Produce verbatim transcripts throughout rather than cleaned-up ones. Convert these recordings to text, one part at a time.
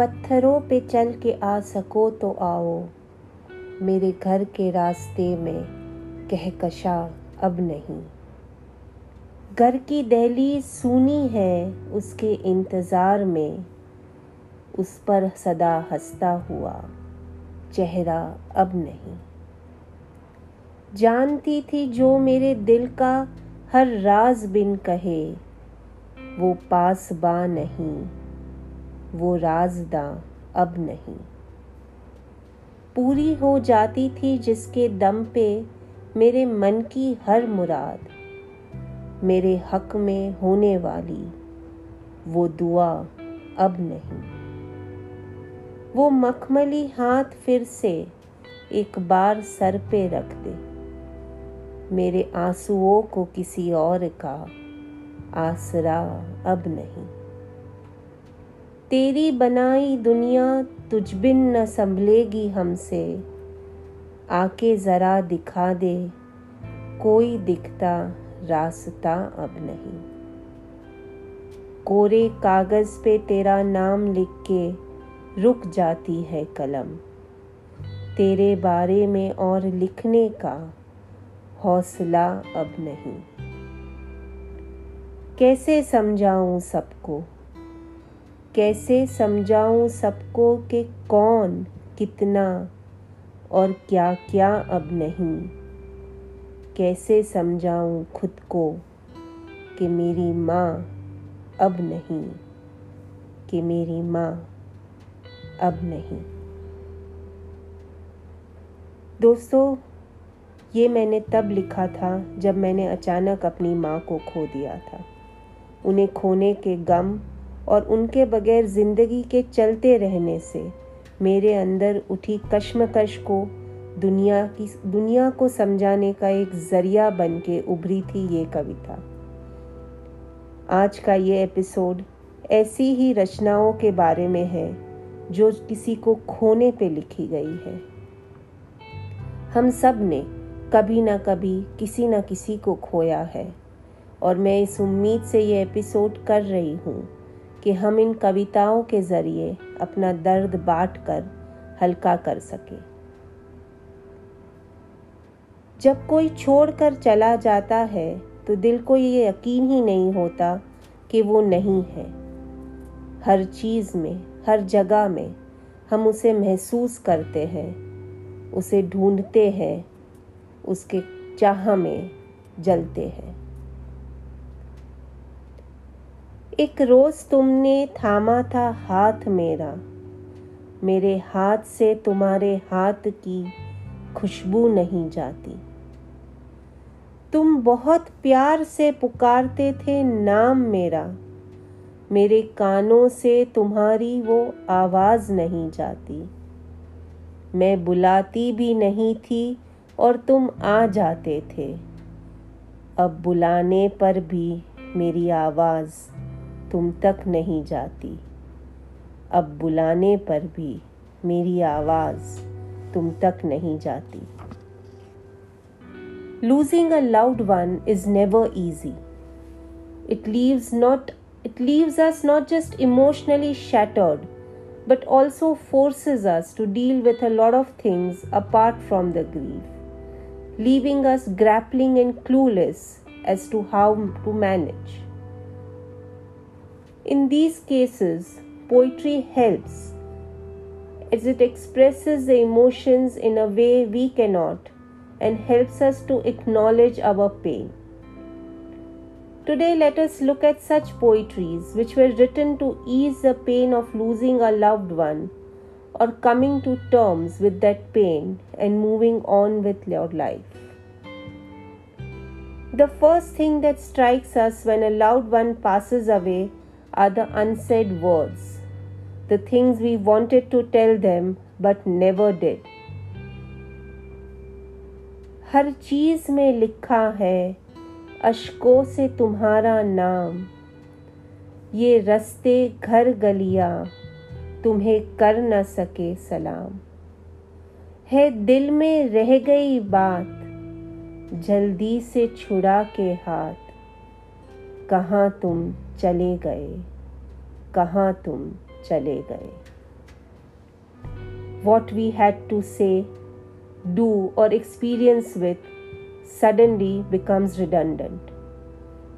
पत्थरों पे चल के आ सको तो आओ, मेरे घर के रास्ते में कहकशा अब नहीं। घर की दहलीज सूनी है उसके इंतज़ार में, उस पर सदा हंसता हुआ चेहरा अब नहीं। जानती थी जो मेरे दिल का हर राज बिन कहे, वो पासबां नहीं, वो राजदां अब नहीं। पूरी हो जाती थी जिसके दम पे मेरे मन की हर मुराद, मेरे हक में होने वाली वो दुआ अब नहीं। वो मखमली हाथ फिर से एक बार सर पे रख दे, मेरे आंसुओं को किसी और का आसरा अब नहीं। तेरी बनाई दुनिया तुझ बिन न संभलेगी हमसे, आके जरा दिखा दे कोई दिखता रास्ता अब नहीं। कोरे कागज पे तेरा नाम लिख के रुक जाती है कलम, तेरे बारे में और लिखने का हौसला अब नहीं। कैसे समझाऊं सबको, कैसे समझाऊं सबको कि कौन कितना और क्या क्या अब नहीं। कैसे समझाऊं खुद को कि मेरी माँ अब नहीं, कि मेरी माँ अब नहीं। दोस्तों, ये मैंने तब लिखा था जब मैंने अचानक अपनी माँ को खो दिया था। उन्हें खोने के गम और उनके बगैर ज़िंदगी के चलते रहने से मेरे अंदर उठी कश्मकश को दुनिया की दुनिया को समझाने का एक जरिया बनके उभरी थी ये कविता। आज का ये एपिसोड ऐसी ही रचनाओं के बारे में है जो किसी को खोने पे लिखी गई है। हम सब ने कभी ना कभी किसी ना किसी को खोया है, और मैं इस उम्मीद से ये एपिसोड कर रही हूँ कि हम इन कविताओं के ज़रिए अपना दर्द बांटकर हल्का कर सकें। जब कोई छोड़कर चला जाता है तो दिल को ये यकीन ही नहीं होता कि वो नहीं है। हर चीज़ में, हर जगह में हम उसे महसूस करते हैं, उसे ढूंढते हैं, उसके चाह में जलते हैं। एक रोज़ तुमने थामा था हाथ मेरा, मेरे हाथ से तुम्हारे हाथ की खुशबू नहीं जाती। तुम बहुत प्यार से पुकारते थे नाम मेरा, मेरे कानों से तुम्हारी वो आवाज़ नहीं जाती। मैं बुलाती भी नहीं थी और तुम आ जाते थे, अब बुलाने पर भी मेरी आवाज़ तुम तक नहीं जाती। अब बुलाने पर भी मेरी आवाज़ तुम तक नहीं जाती। Losing a loved one is never easy. It leaves not it leaves us not just emotionally shattered, but also forces us to deal with a lot of things apart from the grief, leaving us grappling and clueless as to how to manage. In these cases, poetry helps as it expresses the emotions in a way we cannot and helps us to acknowledge our pain. Today, let us look at such poetries which were written to ease the pain of losing a loved one or coming to terms with that pain and moving on with your life. The first thing that strikes us when a loved one passes away are the unsaid words, the things we wanted to tell them but never did. हर चीज़ में लिखा है अश्कों से तुम्हारा नाम, ये रस्ते घर गलियां तुम्हें कर न सके सलाम। है दिल में रह गई बात, जल्दी से छुड़ा के हाथ, कहाँ तुम चले गए, कहाँ तुम चले गए। what we had to say, do, or experience with suddenly becomes redundant.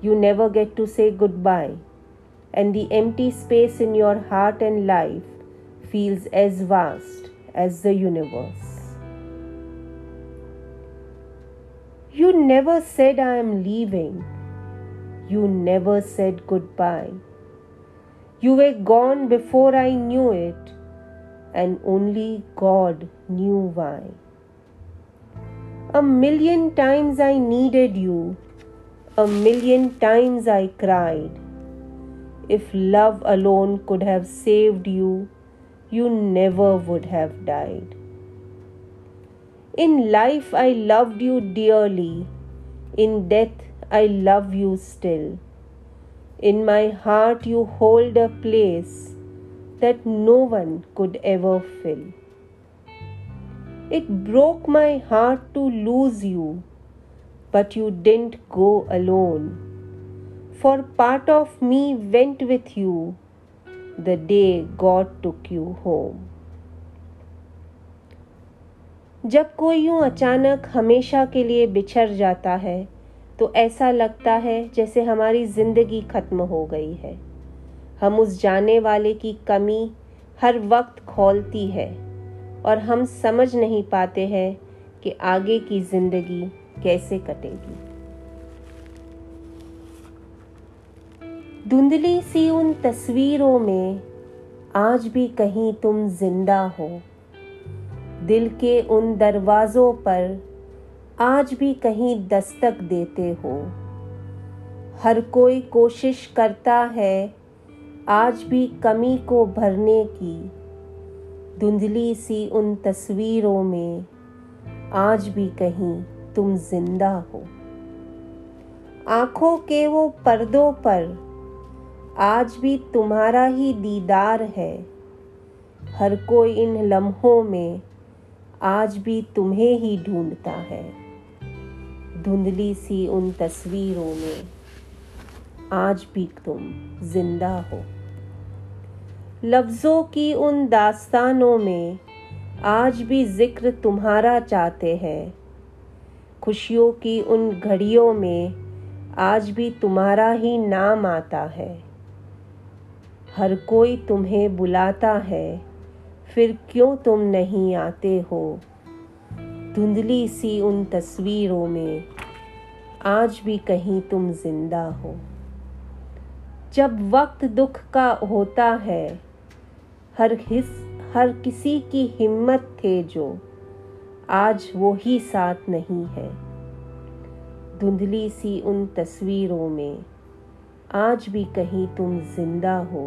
You never get to say goodbye, and the empty space in your heart and life feels as vast as the universe. You never said I am leaving. You never said goodbye. You were gone before I knew it, and only God knew why. A million times I needed you. A million times I cried. If love alone could have saved you, you never would have died. In life I loved you dearly. In death I love you still. In my heart you hold a place that no one could ever fill. It broke my heart to lose you. But you didn't go alone, for part of me went with you the day God took you home. जब कोई यूं अचानक हमेशा के लिए बिछड़ जाता है, तो ऐसा लगता है जैसे हमारी जिंदगी खत्म हो गई है। हम उस जाने वाले की कमी हर वक्त खौलती है और हम समझ नहीं पाते हैं कि आगे की जिंदगी कैसे कटेगी। धुंधली सी उन तस्वीरों में आज भी कहीं तुम जिंदा हो। दिल के उन दरवाजों पर आज भी कहीं दस्तक देते हो। हर कोई कोशिश करता है आज भी कमी को भरने की। धुंधली सी उन तस्वीरों में आज भी कहीं तुम जिंदा हो। आंखों के वो पर्दों पर आज भी तुम्हारा ही दीदार है। हर कोई इन लम्हों में आज भी तुम्हें ही ढूंढता है। धुंधली सी उन तस्वीरों में आज भी तुम जिंदा हो। लफ्जों की उन दास्तानों में आज भी जिक्र तुम्हारा चाहते हैं। खुशियों की उन घड़ियों में आज भी तुम्हारा ही नाम आता है। हर कोई तुम्हें बुलाता है, फिर क्यों तुम नहीं आते हो। धुंधली सी उन तस्वीरों में आज भी कहीं तुम जिंदा हो। जब वक्त दुख का होता है, हर हिस हर किसी की हिम्मत थे जो आज वो ही साथ नहीं है। धुंधली सी उन तस्वीरों में आज भी कहीं तुम जिंदा हो।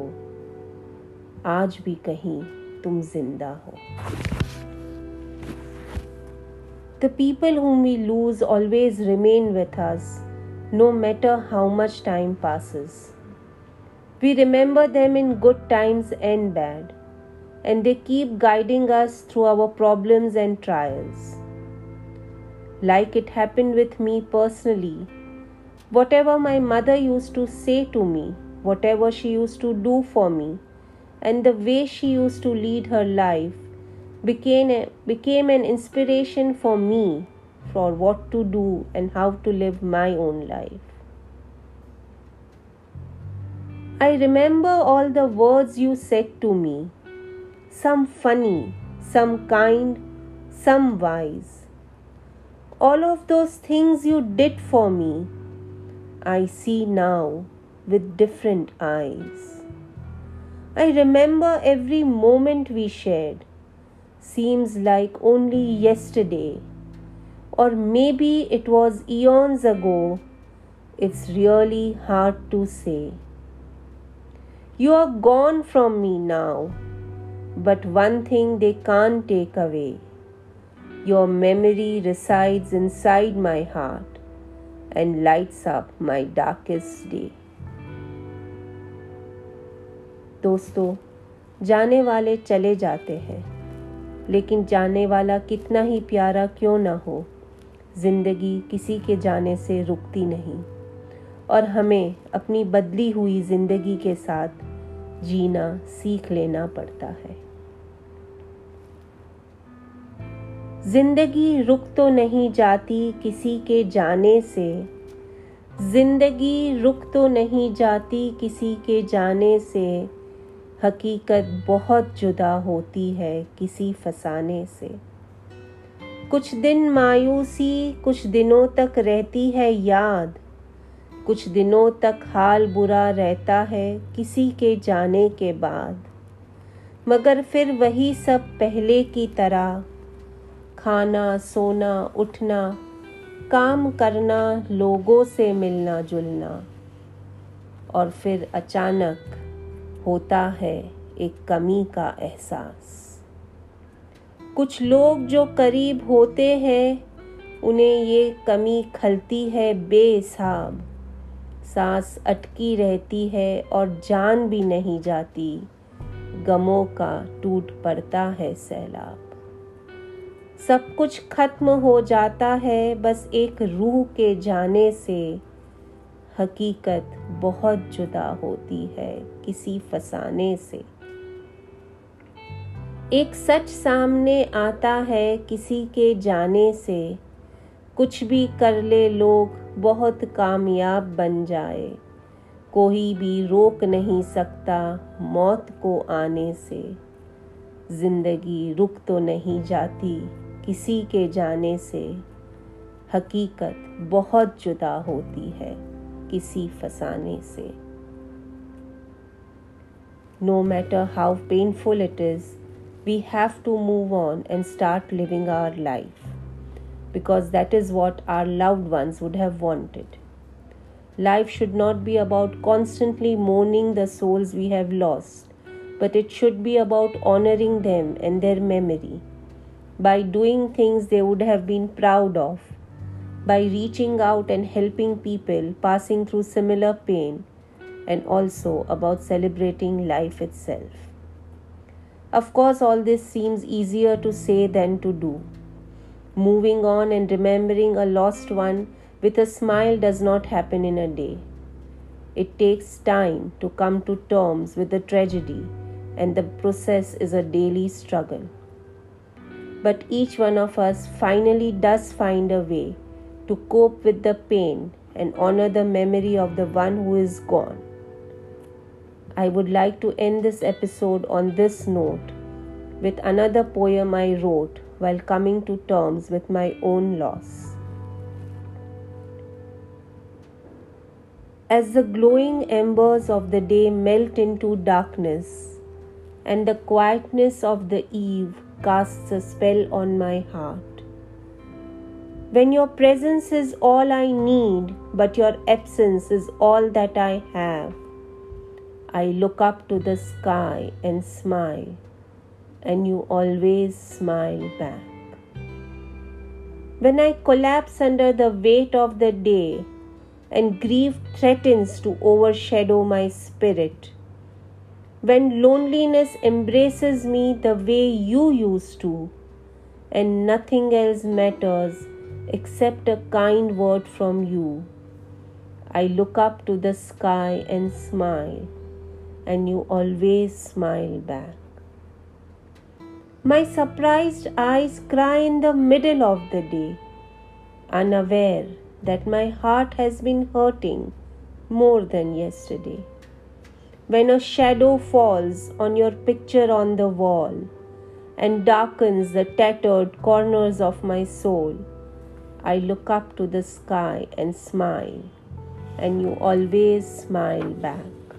आज भी कहीं तुम जिंदा हो। The people whom we lose always remain with us, no matter how much time passes. We remember them in good times and bad, and they keep guiding us through our problems and trials. Like it happened with me personally, whatever my mother used to say to me, whatever she used to do for me, and the way she used to lead her life became, a, became an inspiration for me for what to do and how to live my own life. I remember all the words you said to me. Some funny, some kind, some wise. All of those things you did for me, I see now with different eyes. I remember every moment we shared. Seems like only yesterday, or maybe it was eons ago. It's really hard to say. You are gone from me now. But one thing they can't take away. Your memory resides inside my heart and lights up my darkest day. दोस्तों, जाने वाले चले जाते हैं, लेकिन जाने वाला कितना ही प्यारा क्यों ना हो, जिंदगी किसी के जाने से रुकती नहीं और हमें अपनी बदली हुई जिंदगी के साथ जीना सीख लेना पड़ता है। जिंदगी रुक तो नहीं जाती किसी के जाने से, जिंदगी रुक तो नहीं जाती किसी के जाने से, हकीकत बहुत जुदा होती है किसी फसाने से। कुछ दिन मायूसी कुछ दिनों तक रहती है याद, कुछ दिनों तक हाल बुरा रहता है किसी के जाने के बाद, मगर फिर वही सब पहले की तरह, खाना, सोना, उठना, काम करना, लोगों से मिलना जुलना। और फिर अचानक होता है एक कमी का एहसास। कुछ लोग जो करीब होते हैं उन्हें ये कमी खलती है बेहिसाब, सांस अटकी रहती है और जान भी नहीं जाती, गमों का टूट पड़ता है सैलाब। सब कुछ खत्म हो जाता है बस एक रूह के जाने से, हकीकत बहुत जुदा होती है किसी फसाने से। एक सच सामने आता है किसी के जाने से, कुछ भी कर ले लोग बहुत कामयाब बन जाए, कोई भी रोक नहीं सकता मौत को आने से। जिंदगी रुक तो नहीं जाती किसी के जाने से, हकीकत बहुत जुदा होती है किसी फसाने से। No matter how painful it is, we have to move on and start living our life, because that is what our loved ones would have wanted. Life should not be about constantly mourning the souls we have lost, but it should be about honoring them and their memory, by doing things they would have been proud of, by reaching out and helping people passing through similar pain, and also about celebrating life itself. Of course, all this seems easier to say than to do. Moving on and remembering a lost one with a smile does not happen in a day. It takes time to come to terms with the tragedy, and the process is a daily struggle. But each one of us finally does find a way to cope with the pain and honor the memory of the one who is gone. I would like to end this episode on this note with another poem I wrote while coming to terms with my own loss. As the glowing embers of the day melt into darkness, and the quietness of the eve casts a spell on my heart. When your presence is all I need, but your absence is all that I have, I look up to the sky and smile, and you always smile back. When I collapse under the weight of the day, and grief threatens to overshadow my spirit, when loneliness embraces me the way you used to, and nothing else matters except a kind word from you, I look up to the sky and smile, and you always smile back. My surprised eyes cry in the middle of the day, unaware that my heart has been hurting more than yesterday. When a shadow falls on your picture on the wall and darkens the tattered corners of my soul, I look up to the sky and smile, and you always smile back.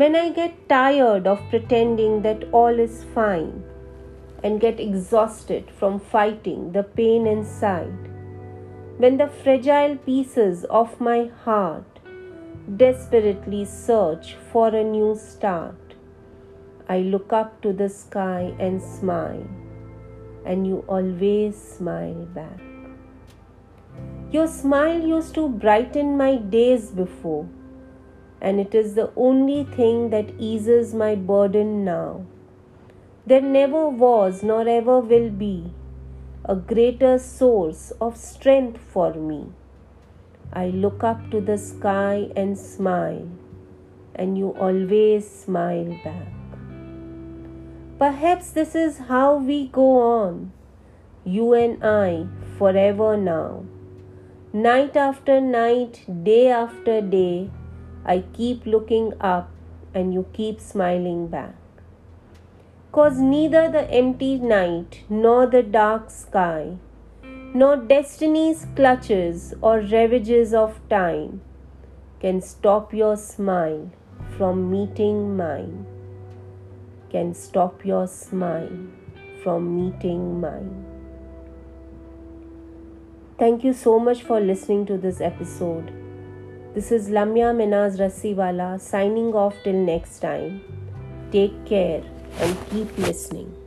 When I get tired of pretending that all is fine and get exhausted from fighting the pain inside, when the fragile pieces of my heart desperately search for a new start, I look up to the sky and smile, and you always smile back. Your smile used to brighten my days before, and it is the only thing that eases my burden now. There never was nor ever will be a greater source of strength for me. I look up to the sky and smile, and you always smile back. Perhaps this is how we go on, you and I, forever now. Night after night, day after day, I keep looking up and you keep smiling back. 'Cause neither the empty night nor the dark sky, nor destiny's clutches or ravages of time, can stop your smile from meeting mine. Can stop your smile from meeting mine. Thank you so much for listening to this episode. This is Lamya Minaz Rassiwala signing off till next time. Take care and keep listening.